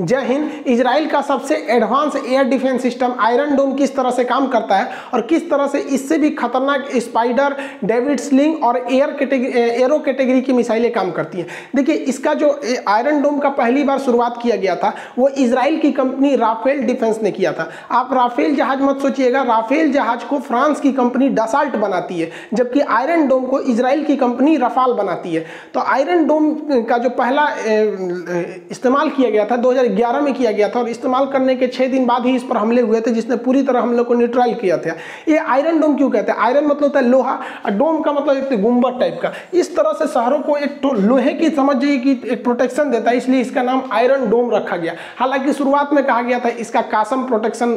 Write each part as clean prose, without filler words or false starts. जय हिंद। इजराइल का सबसे advance air defence system Iron Dome किस तरह से काम करता है और किस तरह से इससे भी खतरनाक स्पाइडर, डेविड स्लिंग और एरो कैटेगरी की मिसाइलें काम करती हैं। देखिए, इसका जो आयरन डोम का पहली बार शुरुआत किया गया था वो इजराइल की कंपनी राफेल डिफेंस ने किया था। आप राफेल जहाज मत सोचिएगा, राफेल जहाज को फ्रांस की कंपनी डसाल्ट बनाती है, जबकि आयरन डोम को इजराइल की कंपनी रफाल बनाती है। तो आयरन डोम का जो पहला इस्तेमाल किया गया था 2011 में किया गया था और इस्तेमाल करने के 6 दिन बाद ही इस पर हमले हुए थे, जिसने पूरी तरह हम लोग को न्यूट्रल किया था। ये आयरन डोम क्यों कहते हैं? आयरन मतलब होता है लोहा और डोम का मतलब एक गुंबद टाइप का। इस तरह से शहरों को एक लोहे की समझिए कि एक प्रोटेक्शन देता है, इसलिए इसका नाम आयरन डोम रखा गया। हालांकि शुरुआत में कहा गया था इसका कासम प्रोटेक्शन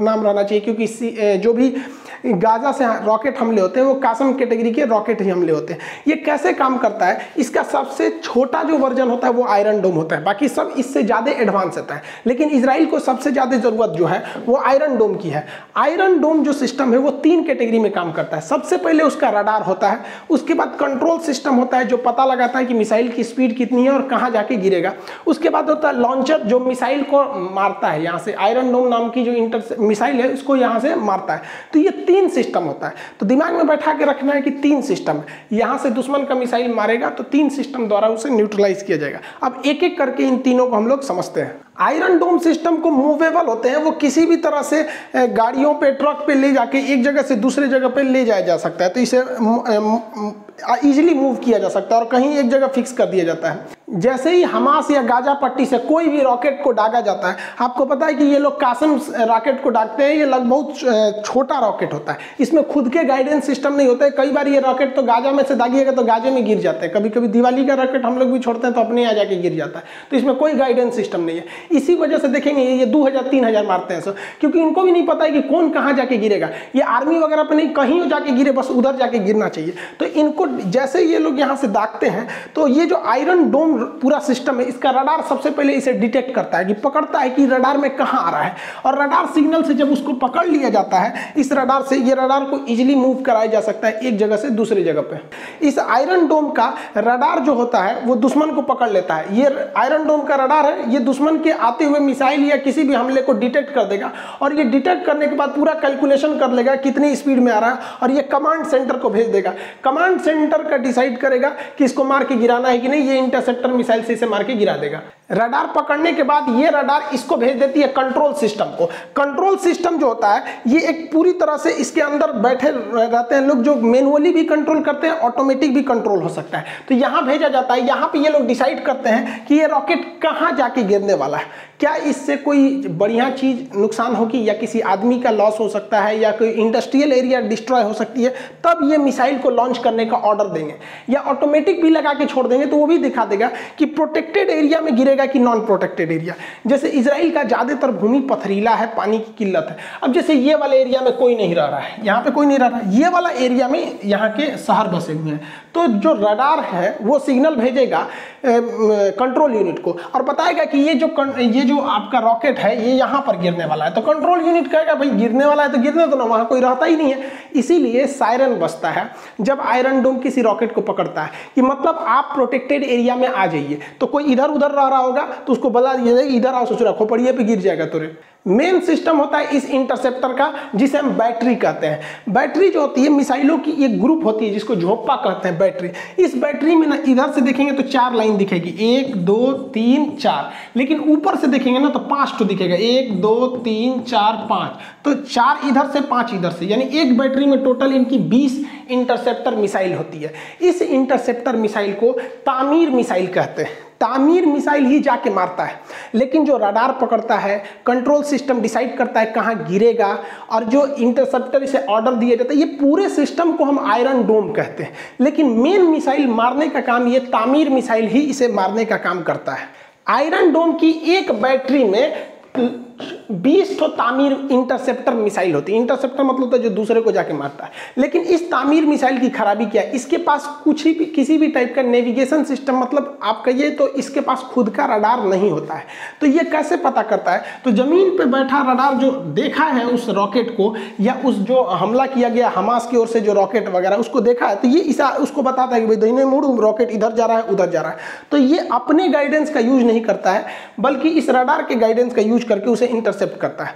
नाम रहना चाहिए, क्योंकि जो भी गाजा से रॉकेट हमले होते हैं वो कासम कैटेगरी के रॉकेट ही हमले होते हैं। ये कैसे काम करता है? इसका सबसे छोटा जो वर्जन होता है वो आयरन डोम होता है, बाकी सब इससे ज़्यादा एडवांस होता है। लेकिन इसराइल को सबसे ज़्यादा ज़रूरत जो है वो आयरन डोम की है। आयरन डोम जो सिस्टम है वो 3 कैटेगरी में काम करता है। सबसे पहले उसका रडार होता है, उसके बाद कंट्रोल सिस्टम होता है जो पता लगाता है कि मिसाइल की स्पीड कितनी है और कहाँ जाके गिरेगा। उसके बाद होता है लॉन्चर जो मिसाइल को मारता है, यहाँ से आयरन डोम नाम की जो मिसाइल है उसको यहाँ से मारता है। तो ये 3 सिस्टम होता है। तो दिमाग में बैठा के रखना है कि 3 सिस्टम, यहां से दुश्मन का मिसाइल मारेगा तो 3 सिस्टम द्वारा उसे न्यूट्रलाइज किया जाएगा। अब एक एक करके इन तीनों को हम लोग समझते हैं। आयरन डोम सिस्टम को मूवेबल होते हैं, वो किसी भी तरह से गाड़ियों पे, ट्रक पे ले जाके एक जगह से दूसरे जगह पे ले जाया जा सकता है। तो इसे ईजिली मूव किया जा सकता है और कहीं एक जगह फिक्स कर दिया जाता है। जैसे ही हमास या गाजा पट्टी से कोई भी रॉकेट को दागा जाता है, आपको पता है कि ये लोग कासम रॉकेट को दागते हैं। ये लगभग बहुत छोटा रॉकेट होता है, इसमें खुद के गाइडेंस सिस्टम नहीं होता है। कई बार ये रॉकेट तो गाजा में से दागिएगा तो गाजे में गिर जाते हैं, कभी कभी दिवाली का रॉकेट हम लोग भी छोड़ते हैं तो अपने यहाँ जाके गिर जाता है। तो इसमें कोई गाइडेंस सिस्टम नहीं है, इसी वजह से देखेंगे ये 2000-3000 मारते हैं, क्योंकि उनको भी नहीं पता है कि कौन कहाँ जाके गिरेगा। ये आर्मी वगैरह पर नहीं, कहीं जाके गिरे, बस उधर जाके गिरना चाहिए। तो इनको जैसे ये लोग यहाँ से दागते हैं तो ये जो आयरन डोम पूरा सिस्टम है, इसका रडार सबसे पहले इसे डिटेक्ट करता है, कि पकड़ता है कि रडार में कहाँ आ रहा है। और रडार सिग्नल से जब उसको पकड़ लिया जाता है, इस रडार से ये रडार को इजीली मूव कराया जा सकता है एक जगह से दूसरे जगह पे। इस आयरन डोम का रडार जो होता है वो दुश्मन को पकड़ लेता है। ये आयरन डोम का रडार है, ये दुश्मन के आते हुए मिसाइल या किसी भी हमले को डिटेक्ट कर देगा और ये डिटेक्ट करने के बाद पूरा कैलकुलेशन कर लेगा कितनी स्पीड में आ रहा है, और ये कमांड सेंटर को भेज देगा। कमांड सेंटर का डिसाइड करेगा कि इसको मार के गिराना है कि नहीं, ये इंटरसेप्टर मिसाइल से इसे मार के गिरा देगा। रडार पकड़ने के बाद ये रडार इसको भेज देती है कंट्रोल सिस्टम को। कंट्रोल सिस्टम जो होता है ये एक पूरी तरह से इसके अंदर बैठे रहते हैं लोग, जो मैनुअली भी कंट्रोल करते हैं, ऑटोमेटिक भी कंट्रोल हो सकता है। तो यहाँ भेजा जाता है, यहाँ पे ये लोग डिसाइड करते हैं कि ये रॉकेट कहाँ जाके गिरने वाला है, क्या इससे कोई बढ़िया चीज़ नुकसान होगी या किसी आदमी का लॉस हो सकता है या कोई इंडस्ट्रियल एरिया डिस्ट्रॉय हो सकती है, तब ये मिसाइल को लॉन्च करने का ऑर्डर देंगे। या ऑटोमेटिक भी लगा के छोड़ देंगे तो वो भी दिखा देगा कि प्रोटेक्टेड एरिया में गिरेगा कि नॉन प्रोटेक्टेड एरिया। जैसे इसराइल का ज़्यादातर भूमि पथरीला है, पानी की किल्लत है। अब जैसे ये वाले एरिया में कोई नहीं रह रहा है, यहाँ पर कोई नहीं रह रहा है, ये वाला एरिया में यहाँ के शहर बसे हुए हैं, तो जो रडार है वो सिग्नल भेजेगा कंट्रोल यूनिट को और बताएगा कि ये जो आपका रॉकेट है ये यहाँ पर गिरने वाला है। तो कंट्रोल यूनिट कहेगा भाई गिरने वाला है तो गिरने दो ना, वहाँ कोई रहता ही नहीं है। इसीलिए सायरन बजता है जब आयरन डोम किसी रॉकेट को पकड़ता है, कि मतलब आप प्रोटेक्टेड एरिया में आ जाइए। तो कोई इधर उधर रह रहा होगा तो उसको बता दिया जाएगा इधर आओ, सोच रहा खोपड़िए पे गिर जाएगा। तुरंत मेन सिस्टम होता है इस इंटरसेप्टर का, जिसे हम बैटरी कहते हैं। बैटरी जो होती है मिसाइलों की एक ग्रुप होती है जिसको झोंपा कहते हैं, बैटरी। इस बैटरी में ना इधर से देखेंगे तो 4 लाइन दिखेगी, 1 2 3 4, लेकिन ऊपर से देखेंगे ना तो 5 तो दिखेगा, 1 2 3 4 5। तो 4 इधर से, 5 इधर से, यानी एक बैटरी में टोटल इनकी 20 इंटरसेप्टर मिसाइल होती है। इस इंटरसेप्टर मिसाइल को तामीर मिसाइल कहते हैं। तामीर मिसाइल ही जाके मारता है, लेकिन जो रडार पकड़ता है, कंट्रोल सिस्टम डिसाइड करता है कहाँ गिरेगा, और जो इंटरसेप्टर इसे ऑर्डर दिया जाता है, ये पूरे सिस्टम को हम आयरन डोम कहते हैं। लेकिन मेन मिसाइल मारने का काम ये तामीर मिसाइल ही इसे मारने का काम करता है। आयरन डोम की एक बैटरी में 20 तो तामीर इंटरसेप्टर मिसाइल होती है। इंटरसेप्टर मतलब होता है जो दूसरे को जाके मारता है। लेकिन इस तामीर मिसाइल की खराबी क्या है, इसके पास किसी भी टाइप का नेविगेशन सिस्टम, मतलब आप कहिए तो इसके पास खुद का रडार नहीं होता है। तो ये कैसे पता करता है, तो ज़मीन पर बैठा रडार जो देखा है उस रॉकेट को, या उस जो हमला किया गया हमास की ओर से जो रॉकेट वगैरह उसको देखा है, तो ये उसको बताता है कि भाई दाहिने मुड़ो, रॉकेट इधर जा रहा है उधर जा रहा है। तो ये अपने गाइडेंस का यूज नहीं करता है, बल्कि इस रडार के गाइडेंस का यूज करके उसे इंटरसेप्ट करता है।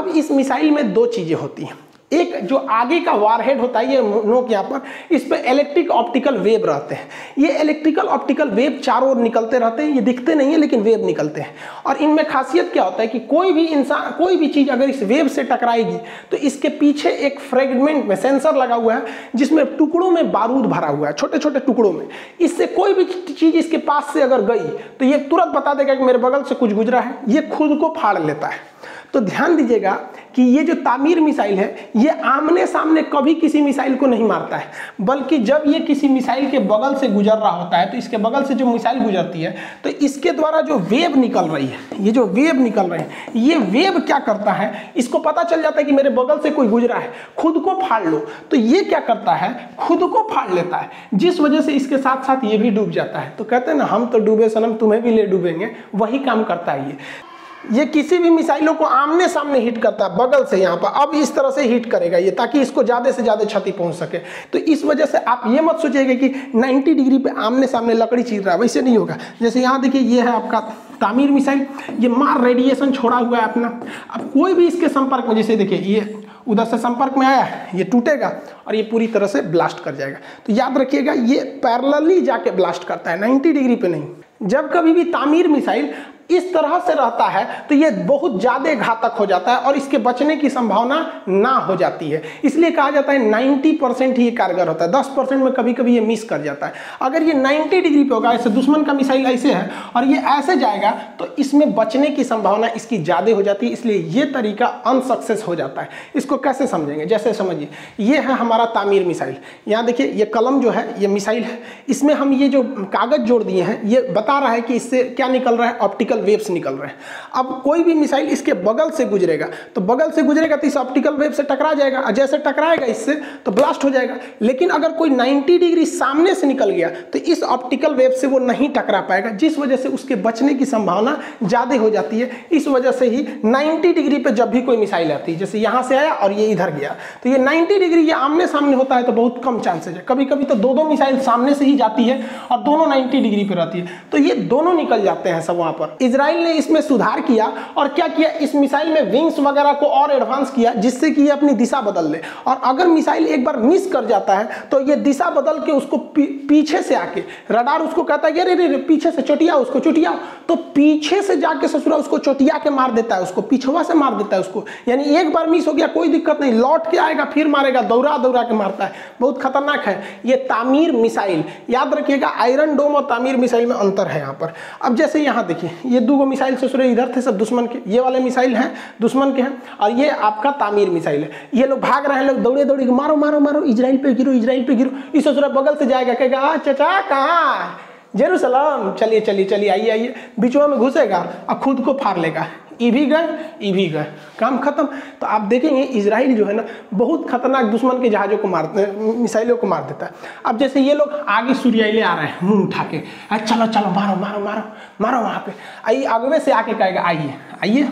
अब इस मिसाइल में दो चीज़ें होती हैं, एक जो आगे का वारहेड होता है, ये नोक यहाँ पर, इस पर इलेक्ट्रिक ऑप्टिकल वेव रहते हैं। ये इलेक्ट्रिकल ऑप्टिकल वेव चारों ओर निकलते रहते हैं, ये दिखते नहीं है लेकिन वेव निकलते हैं। और इनमें खासियत क्या होता है कि कोई भी इंसान, कोई भी चीज़ अगर इस वेव से टकराएगी तो इसके पीछे एक फ्रेगमेंट में सेंसर लगा हुआ है जिसमें टुकड़ों में बारूद भरा हुआ है, छोटे छोटे टुकड़ों में। इससे कोई भी चीज़ इसके पास से अगर गई तो ये तुरंत बता देगा कि मेरे बगल से कुछ गुजरा है, ये खुद को फाड़ लेता है। तो ध्यान दीजिएगा कि ये जो तामीर मिसाइल है ये आमने सामने कभी किसी मिसाइल को नहीं मारता है, बल्कि जब ये किसी मिसाइल के बगल से गुजर रहा होता है तो इसके बगल से जो मिसाइल गुजरती है तो इसके द्वारा जो वेव निकल रही है, ये जो वेव निकल रहे हैं, ये वेव क्या करता है, इसको पता चल जाता है कि मेरे बगल से कोई गुजरा है, खुद को फाड़ लो। तो ये क्या करता है, खुद को फाड़ लेता है, जिस वजह से इसके साथ साथ ये भी डूब जाता है। तो कहते हैं ना, हम तो डूबे सनम तुम्हें भी ले डूबेंगे, वही काम करता है ये किसी भी मिसाइलों को आमने सामने हिट करता है, बगल से यहाँ पर। अब इस तरह से हिट करेगा ये, ताकि इसको ज़्यादा से ज़्यादा क्षति पहुँच सके। तो इस वजह से आप ये मत सोचिएगा कि 90 डिग्री पे आमने सामने लकड़ी चीर रहा है, वैसे नहीं होगा। जैसे यहाँ देखिए, ये है आपका तामीर मिसाइल, ये मार रेडिएशन छोड़ा हुआ है अपना। अब कोई भी इसके संपर्क में, जैसे देखिए ये उधर से संपर्क में आया, ये टूटेगा और ये पूरी तरह से ब्लास्ट कर जाएगा। तो याद रखिएगा, ये पैरेलली जाके ब्लास्ट करता है, 90 डिग्री पे नहीं। जब कभी भी तामीर मिसाइल इस तरह से रहता है तो ये बहुत ज़्यादा घातक हो जाता है और इसके बचने की संभावना ना हो जाती है। इसलिए कहा जाता है 90% ही कारगर होता है, 10% में कभी कभी ये मिस कर जाता है। अगर ये 90 डिग्री पे होगा, ऐसे दुश्मन का मिसाइल ऐसे है और ये ऐसे जाएगा, तो इसमें बचने की संभावना इसकी ज़्यादा हो जाती है, इसलिए ये तरीका अनसक्सेस हो जाता है। इसको कैसे समझेंगे, जैसे समझिए ये है हमारा तामीर मिसाइल। यहाँ देखिए ये कलम जो है ये मिसाइल है, इसमें हम ये जो कागज़ जोड़ दिए हैं ये बता रहा है कि इससे क्या निकल रहा है, ऑप्टिकल वेव्स निकल रहे हैं। अब कोई भी मिसाइल इसके बगल से गुजरेगा तो इस ऑप्टिकल वेव से टकरा जाएगा, और जैसे टकराएगा इससे तो ब्लास्ट हो जाएगा। लेकिन अगर कोई 90 डिग्री सामने से निकल गया तो इस ऑप्टिकल वेव से वो नहीं टकरा पाएगा, जिस वजह से उसके बचने की संभावना ज़्यादा हो जाती है। इस वजह से ही 90 डिग्री पर जब भी कोई मिसाइल आती है, जैसे यहाँ से आया और ये इधर गया, तो ये 90 डिग्री ये आमने सामने होता है तो बहुत कम चांसेज है। कभी कभी तो दो दो मिसाइल सामने से ही जाती है और दोनों 90 डिग्री पर रहती है, तो ये दोनों निकल जाते हैं सब वहाँ पर। इजराइल ने इसमें सुधार किया और क्या किया, इस मिसाइल में विंग्स वगैरह को और एडवांस किया, जिससे कि ये अपनी दिशा बदल ले, और अगर मिसाइल एक बार मिस कर जाता है तो ये दिशा बदल के उसको पीछे से आके, रडार उसको कहता है अरे पीछे से चोटिया, उसको चोटिया, तो पीछे से जाके ससुरा उसको चोटिया के मार देता है, उसको पिछवा से मार देता है उसको। यानी एक बार मिस हो गया कोई दिक्कत नहीं, लौट के आएगा फिर मारेगा, दौड़ा दौड़ा के मारता है, बहुत खतरनाक है ये तामीर मिसाइल। याद रखिएगा, आयरन डोम और तामीर मिसाइल में अंतर है यहाँ पर। अब जैसे यहाँ देखिए, ये दो मिसाइल ससुरे इधर थे सब दुश्मन के, ये वाले मिसाइल हैं दुश्मन के हैं, और ये आपका तामीर मिसाइल है। ये लोग भाग रहे हैं, लोग दौड़े दौड़े मारो मारो मारो, इजराइल पे गिरो इजराइल पे गिरो। इस ससुरा बगल से जाएगा, कहेगा आ चचा कहाँ, जेरूसलम, चलिए चलिए चलिए आइए आइए, बिचवा में घुसेगा और खुद को फाड़ लेगा, ये भी गए, काम खत्म। तो आप देखेंगे इजराइल जो है ना बहुत खतरनाक दुश्मन के जहाज़ों को मारते, मिसाइलों को मार देता है। अब जैसे ये लोग आगे सूर्याइले आ रहे हैं मुंह उठा के, चलो चलो मारो मारो मारो मारो, वहाँ पे आइए, अगवे से आके कहेगा आइए आइए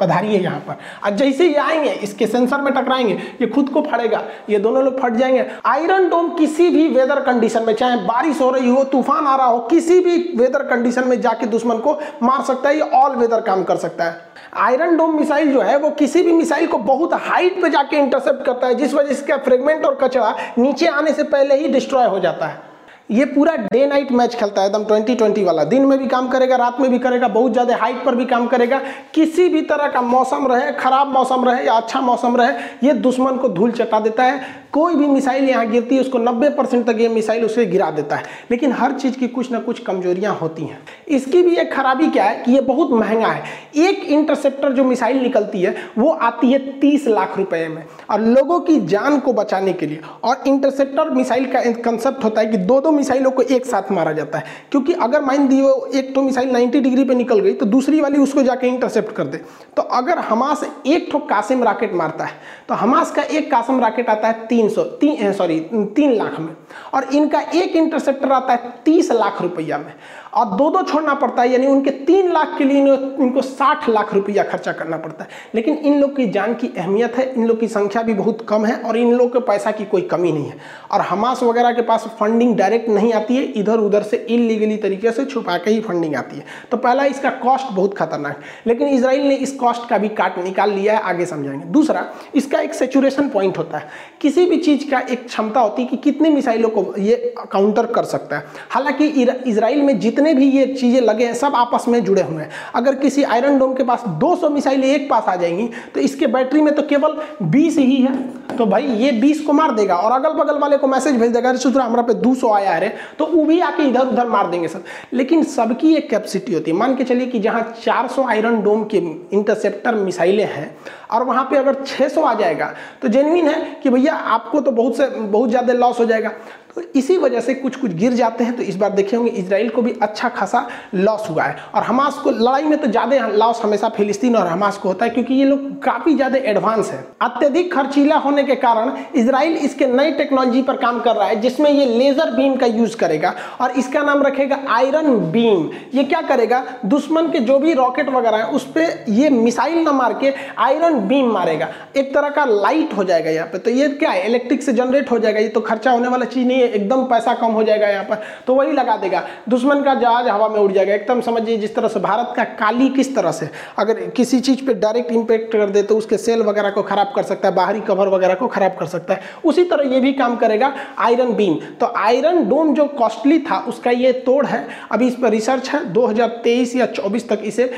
पधारिए यहाँ पर। और जैसे ही आएंगे इसके सेंसर में टकराएंगे, ये खुद को फाड़ेगा, ये दोनों लोग फट जाएंगे। आयरन डोम किसी भी वेदर कंडीशन में, चाहे बारिश हो रही हो, तूफान आ रहा हो, किसी भी वेदर कंडीशन में जाके दुश्मन को मार सकता है, ये ऑल वेदर काम कर सकता है। आयरन डोम मिसाइल जो है वो किसी भी मिसाइल को बहुत हाइट पे जाके इंटरसेप्ट करता है, जिस वजह से इसका फ्रेगमेंट और कचरा नीचे आने से पहले ही डिस्ट्रॉय हो जाता है। ये पूरा डे नाइट मैच खेलता है, एकदम 2020 वाला, दिन में भी काम करेगा रात में भी करेगा, बहुत ज़्यादा हाइट पर भी काम करेगा। किसी भी तरह का मौसम रहे, खराब मौसम रहे या अच्छा मौसम रहे, ये दुश्मन को धूल चटा देता है। कोई भी मिसाइल यहाँ गिरती है उसको 90% तक ये मिसाइल उसे गिरा देता है। लेकिन हर चीज़ की कुछ ना कुछ कमजोरियाँ होती हैं। इसकी भी एक खराबी क्या है कि ये बहुत महंगा है। एक इंटरसेप्टर जो मिसाइल निकलती है वो आती है 30 लाख रुपए में, और लोगों की जान को बचाने के लिए। और इंटरसेप्टर मिसाइल का कंसेप्ट होता है कि दो मिसाइलों को एक साथ मारा जाता है, क्योंकि अगर मान दी वो एक तो मिसाइल 90 डिग्री पे निकल गई तो दूसरी वाली उसको जाके इंटरसेप्ट कर दे। तो अगर हमास एक ठो कासिम राकेट मारता है तो हमास का एक कासिम राकेट आता है 3 लाख में, और इनका एक इंटरसेप्टर आता है 30 लाख रुपया में, और दो छोड़ना पड़ता है, यानी उनके 3 लाख के लिए इनको 60 लाख रुपया खर्चा करना पड़ता है। लेकिन इन लोग की जान की अहमियत है, इन लोग की संख्या भी बहुत कम है, और इन लोग के पैसा की कोई कमी नहीं है, और हमास वगैरह के पास फंडिंग डायरेक्ट नहीं आती है, इधर उधर से इलीगली तरीके से छुपा के ही फंडिंग आती है। तो पहला इसका कॉस्ट बहुत खतरनाक है, लेकिन इसराइल ने इस कॉस्ट का भी काट निकाल लिया है, आगे समझाएंगे। दूसरा, इसका एक सेचुरेशन पॉइंट होता है। किसी भी चीज़ का एक क्षमता होती है कि कितने मिसाइलों को ये काउंटर कर सकता है। हालांकि इसराइल में जितने भी ये चीज़ें लगे हैं सब आपस में जुड़े हुए हैं। अगर किसी आयरन डोम के पास 200 मिसाइलें एक पास आ जाएंगी तो इसके बैटरी में तो केवल 20 ही है, तो भाई ये 20 को मार देगा, और अगल बगल वाले को मैसेज भेज देगा, अरे सुतरा हमारा पे 200 आया है रे, तो वो भी आके इधर उधर मार देंगे सब। लेकिन सबकी एक कैपेसिटी होती है। मान के चलिए कि जहाँ 400 आयरन डोम के इंटरसेप्टर मिसाइलें हैं और वहाँ पे अगर 600 आ जाएगा तो जेन्युइन है कि भैया आपको तो बहुत ज़्यादा लॉस हो जाएगा। तो इसी वजह से कुछ कुछ गिर जाते हैं। तो इस बार देखे होंगे इसराइल को भी अच्छा खासा लॉस हुआ है, और हमास को लड़ाई में तो ज़्यादा लॉस हमेशा फिलिस्तीन और हमास को होता है, क्योंकि ये लोग काफ़ी ज़्यादा एडवांस है। अत्यधिक खर्चीला होने के कारण इसराइल इसके नए टेक्नोलॉजी पर काम कर रहा है, जिसमें ये लेज़र बीम का यूज़ करेगा और इसका नाम रखेगा आयरन बीम। ये क्या करेगा, दुश्मन के जो भी रॉकेट वगैरह है उस पर ये मिसाइल ना मार के आयरन बीम मारेगा, एक तरह का लाइट हो जाएगा यहाँ पर। तो ये क्या है, इलेक्ट्रिक से जनरेट हो जाएगा, ये तो खर्चा होने वाला चीज़ नहीं है, एकदम पैसा कम हो जाएगा यहाँ पर। तो वही लगा देगा, दुश्मन का जहाज हवा में उड़ जाएगा एकदम। समझिए जिस तरह से भारत का काली किस तरह से अगर किसी चीज़ पे डायरेक्ट इंपैक्ट कर दे तो उसके सेल वगैरह को ख़राब कर सकता है, बाहरी कवर वगैरह को ख़राब कर सकता है, उसी तरह ये भी काम करेगा आयरन बीम। तो आयरन डोम जो कॉस्टली था उसका ये तोड़ है। अभी इस पर रिसर्च है, 2023 या 24 तक इसे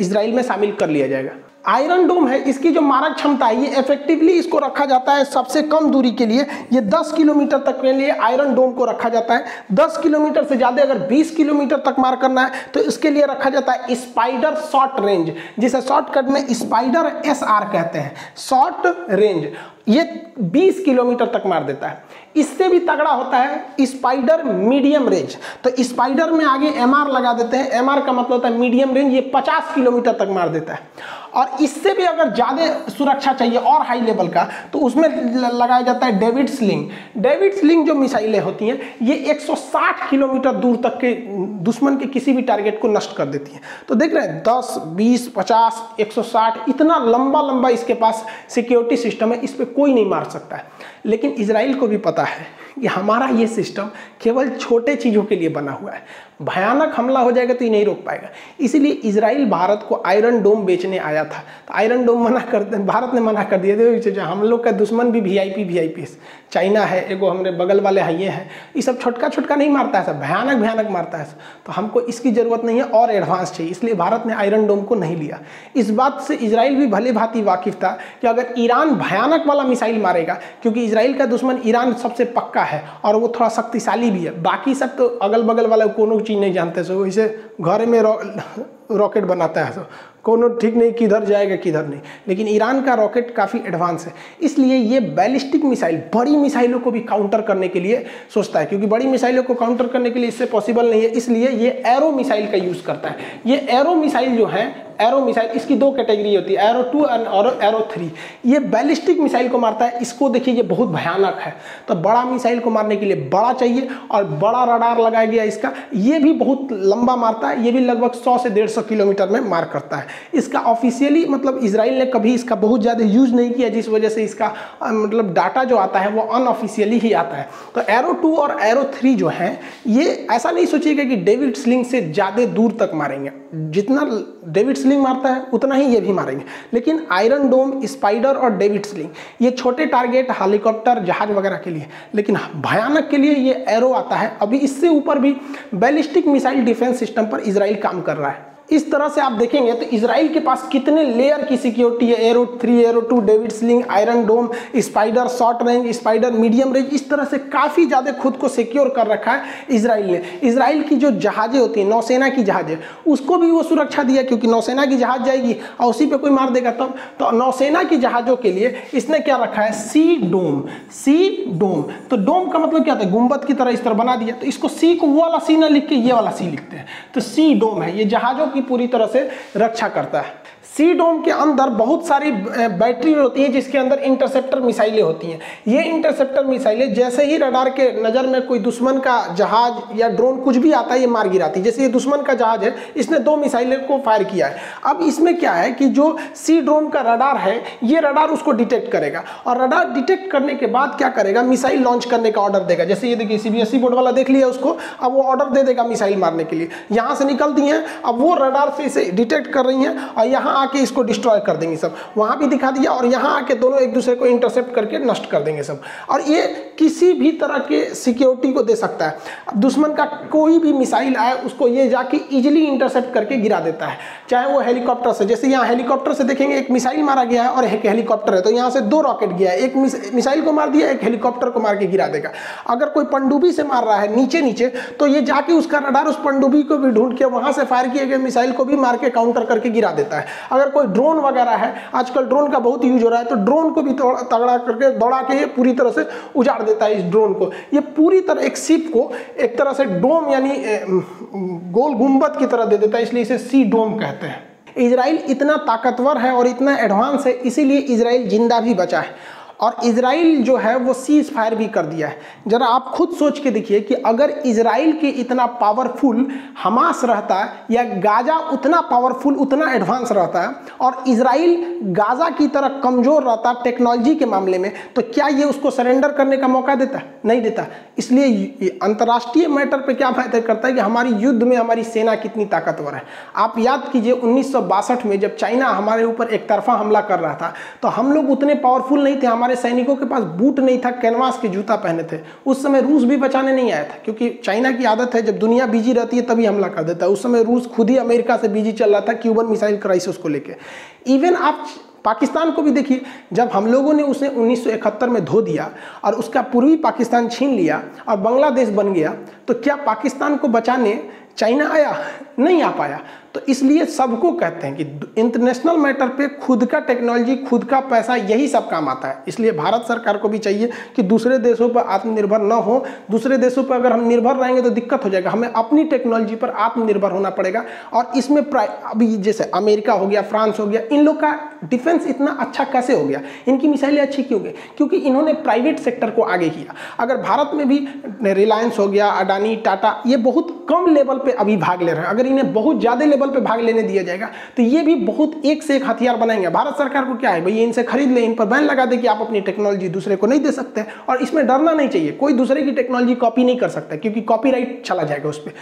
इसराइल में शामिल कर लिया जाएगा। आयरन डोम है, इसकी जो मारक क्षमता है ये इफेक्टिवली इसको रखा जाता है सबसे कम दूरी के लिए, ये 10 किलोमीटर तक के लिए आयरन डोम को रखा जाता है। 10 किलोमीटर से ज़्यादा अगर 20 किलोमीटर तक मार करना है तो इसके लिए रखा जाता है स्पाइडर शॉर्ट रेंज, जिसे शॉर्टकट में स्पाइडर SR कहते हैं। शॉर्ट रेंज ये 20 किलोमीटर तक मार देता है। इससे भी तगड़ा होता है स्पाइडर मीडियम रेंज। तो स्पाइडर में आगे MR लगा देते हैं, MR का मतलब होता है मीडियम रेंज, ये 50 किलोमीटर तक मार देता है। और इससे भी अगर ज़्यादा सुरक्षा चाहिए और हाई लेवल का तो उसमें लगाया जाता है डेविड्स स्लिंग। डेविड्स स्लिंग जो मिसाइलें होती हैं ये 160 किलोमीटर दूर तक के दुश्मन के किसी भी टारगेट को नष्ट कर देती हैं। तो देख रहे हैं 10, 20, 50, 160 इतना लंबा इसके पास सिक्योरिटी सिस्टम है, इस पर कोई नहीं मार सकता है। लेकिन इसराइल को भी पता है कि हमारा ये सिस्टम केवल छोटे चीज़ों के लिए बना हुआ है, भयानक हमला हो जाएगा तो ये नहीं रोक पाएगा। इसीलिए इसराइल भारत को आयरन डोम बेचने आया था, तो आयरन डोम भारत ने मना कर दिया था। हम लोग का दुश्मन भी वीआईपी चाइना है, एगो हमारे बगल वाले हाइये हैं, ये सब छोटका नहीं मारता है, सब भयानक मारता है। तो हमको इसकी ज़रूरत नहीं है और एडवांस चाहिए, इसलिए भारत ने आयरन डोम को नहीं लिया। इस बात से इसराइल भी भले भांति वाकिफ था कि अगर ईरान भयानक वाला मिसाइल मारेगा, क्योंकि इसराइल का दुश्मन ईरान सबसे पक्का है और वो थोड़ा शक्तिशाली भी है, बाकी सब तो अगल बगल वाला कोनो चीज़ नहीं जानते, सो इसे घर में रॉकेट बनाता है, सो कोनो ठीक नहीं किधर जाएगा किधर नहीं। लेकिन ईरान का रॉकेट काफ़ी एडवांस है, इसलिए ये बैलिस्टिक मिसाइल बड़ी मिसाइलों को भी काउंटर करने के लिए सोचता है, क्योंकि बड़ी मिसाइलों को काउंटर करने के लिए इससे पॉसिबल नहीं है, इसलिए ये एरो मिसाइल का यूज़ करता है। ये एरो मिसाइल जो है, एरो मिसाइल इसकी दो कैटेगरी होती है, एरो 2 और एरो 3। ये बैलिस्टिक मिसाइल को मारता है, इसको देखिए ये बहुत भयानक है। तो बड़ा मिसाइल को मारने के लिए बड़ा चाहिए, और बड़ा रडार लगाया गया इसका, ये भी बहुत लंबा मारता है, ये भी लगभग 100 से 150 किलोमीटर में मार करता है। इसका ऑफिशियली मतलब इसराइल ने कभी इसका बहुत ज़्यादा यूज़ नहीं किया, जिस वजह से इसका मतलब डाटा जो आता है वो अनऑफिशियली ही आता है। तो एरो 2 और एरो 3 जो हैं, ये ऐसा नहीं सोचिएगा कि डेविड स्लिंग से ज़्यादा दूर तक मारेंगे, जितना डेविड स्लिंग मारता है उतना ही ये भी मारेंगे। लेकिन आयरन डोम, स्पाइडर और डेविड स्लिंग ये छोटे टारगेट हेलीकॉप्टर जहाज वगैरह के लिए, लेकिन भयानक के लिए ये एरो आता है। अभी इससे ऊपर भी बैलिस्टिक मिसाइल डिफेंस सिस्टम पर इसराइल काम कर रहा है। इस तरह से आप देखेंगे तो इसराइल के पास कितने लेयर की सिक्योरिटी है। Arrow 3, Arrow 2, David Sling, Iron Dome, Spyder short range, Spyder medium range, इस तरह से काफ़ी ज़्यादा खुद को सिक्योर कर रखा है इसराइल ने। इसराइल की जो जहाज़ें होती हैं, नौसेना की जहाज़ें, उसको भी वो सुरक्षा दिया क्योंकि नौसेना की जहाज़ जाएगी और उसी पर कोई मार देगा तब। तो नौसेना की जहाज़ों के लिए इसने क्या रखा है? C Dome. सी डोम, तो डोम का मतलब क्या होता है? गुंबद की तरह इस तरह बना दिया। तो इसको सी को वो वाला सी ना लिख के ये वाला सी लिखते हैं। तो सी डोम है, ये जहाज़ों की पूरी तरह से रक्षा करता है। सी डोम के अंदर बहुत सारी बैटरी होती है जिसके अंदर इंटरसेप्टर मिसाइलें होती हैं। ये इंटरसेप्टर मिसाइलें जैसे ही रडार के नज़र में कोई दुश्मन का जहाज या ड्रोन कुछ भी आता है ये मार गिराती है। जैसे ये दुश्मन का जहाज है, इसने 2 मिसाइलें को फायर किया है। अब इसमें क्या है कि जो सी डोम का रडार है ये रडार उसको डिटेक्ट करेगा और रडार डिटेक्ट करने के बाद क्या करेगा? मिसाइल लॉन्च करने का ऑर्डर देगा। जैसे ये देखिए CBSE बोर्ड वाला देख लिया उसको, अब वो ऑर्डर दे देगा मिसाइल मारने के लिए। यहाँ से निकलती हैं, अब वो रडार से इसे डिटेक्ट कर रही हैं और यहाँ आके इसको डिस्ट्रॉय कर देंगी सब। वहाँ भी दिखा दिया और यहाँ आके दोनों एक दूसरे को इंटरसेप्ट करके नष्ट कर देंगे सब। और ये किसी भी तरह के सिक्योरिटी को दे सकता है। अब दुश्मन का कोई भी मिसाइल आए उसको ये जाके इजीली इंटरसेप्ट करके गिरा देता है, चाहे वो हेलीकॉप्टर से। जैसे यहाँ हेलीकॉप्टर से देखेंगे एक मिसाइल मारा गया है और एक हेलीकॉप्टर है, तो यहाँ से 2 रॉकेट गया है, एक मिसाइल को मार दिया, एक हेलीकॉप्टर को मार के गिरा देगा। अगर कोई पनडुब्बी से मार रहा है नीचे नीचे, तो ये जाके उसका रडार उस पनडुब्बी को भी ढूंढ के वहाँ से फायर किए गए मिसाइल को भी मार के काउंटर करके गिरा देता है। अगर कोई ड्रोन वगैरह है, आजकल ड्रोन का बहुत यूज हो रहा है, तो ड्रोन को भी तगड़ा करके दौड़ा के ये पूरी तरह से उजाड़ देता है इस ड्रोन को। ये पूरी तरह एक शिप को एक तरह से डोम यानी गोल गुंबद की तरह दे देता है, इसलिए इसे सी डोम कहते हैं। इजराइल इतना ताकतवर है और इतना एडवांस है, इसीलिए इजराइल जिंदा भी बचा है और इजराइल जो है वो सीज फायर भी कर दिया है। ज़रा आप खुद सोच के देखिए कि अगर इजराइल के इतना पावरफुल हमास रहता है या गाज़ा उतना पावरफुल उतना एडवांस रहता है और इजराइल गाज़ा की तरह कमज़ोर रहता टेक्नोलॉजी के मामले में, तो क्या ये उसको सरेंडर करने का मौका देता है? नहीं देता। इसलिए अंतर्राष्ट्रीय मैटर पर क्या मैटर करता है कि हमारी युद्ध में हमारी सेना कितनी ताकतवर है। आप याद कीजिए 1962 में जब चाइना हमारे ऊपर एक तरफा हमला कर रहा था, तो हम लोग उतने पावरफुल नहीं थे, हमारे सैनिकों के पास बूट नहीं था, कैनवास के जूता पहने थे। उस समय रूस भी बचाने नहीं आया था क्योंकि चाइना की आदत है जब दुनिया बिजी रहती है तभी हमला कर देता है। उस समय रूस खुद ही अमेरिका से बिजी चल रहा था क्यूबन मिसाइल क्राइसिस को लेके। इवन आप पाकिस्तान को भी देखिए, जब हम लोगों ने उसे 1971 में धो दिया और उसका पूर्वी पाकिस्तान छीन लिया और बांग्लादेश बन गया, तो क्या पाकिस्तान को बचाने चाइना आया? नहीं आ पाया। तो इसलिए सबको कहते हैं कि इंटरनेशनल मैटर पे खुद का टेक्नोलॉजी, खुद का पैसा, यही सब काम आता है। इसलिए भारत सरकार को भी चाहिए कि दूसरे देशों पर आत्मनिर्भर ना हो। दूसरे देशों पर अगर हम निर्भर रहेंगे तो दिक्कत हो जाएगा, हमें अपनी टेक्नोलॉजी पर आत्मनिर्भर होना पड़ेगा। और इसमें अभी जैसे अमेरिका हो गया, फ्रांस हो गया, इन लोग का डिफेंस इतना अच्छा कैसे हो गया, इनकी मिसाइलें अच्छी क्यों गई? क्योंकि इन्होंने प्राइवेट सेक्टर को आगे किया। अगर भारत में भी रिलायंस हो गया, अडानी, टाटा, ये बहुत कम लेवल पर अभी भाग ले रहे हैं। अगर इन्हें बहुत ज़्यादा पे भाग लेने दिया जाएगा तो ये भी बहुत एक से एक हथियार बनाएंगे। भारत सरकार को क्या है भाई, इनसे खरीद ले, इन पर बैन लगा दे कि आप अपनी टेक्नोलॉजी दूसरे को नहीं दे सकते। और इसमें डरना नहीं चाहिए, कोई दूसरे की टेक्नोलॉजी कॉपी नहीं कर सकता क्योंकि कॉपीराइट चला जाएगा उस पर,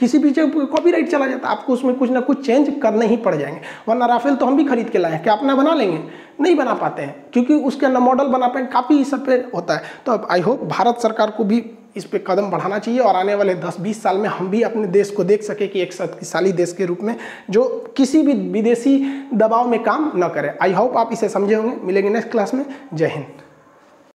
किसी भी चीज़ कॉपीराइट चला जाता है, आपको उसमें कुछ ना कुछ चेंज करने ही पड़ जाएंगे। वरना राफेल तो हम भी खरीद के लाए हैं, क्या अपना बना लेंगे? नहीं बना पाते हैं क्योंकि उसका ना मॉडल बना पाए, काफ़ी इस सब पे होता है। तो आई होप भारत सरकार को भी इस पे कदम बढ़ाना चाहिए और आने वाले 10-20 साल में हम भी अपने देश को देख सके कि एक शक्तिशाली देश के रूप में जो किसी भी विदेशी दबाव में काम न करे। आई होप आप इसे समझे होंगे। मिलेंगे नेक्स्ट क्लास में। जय हिंद।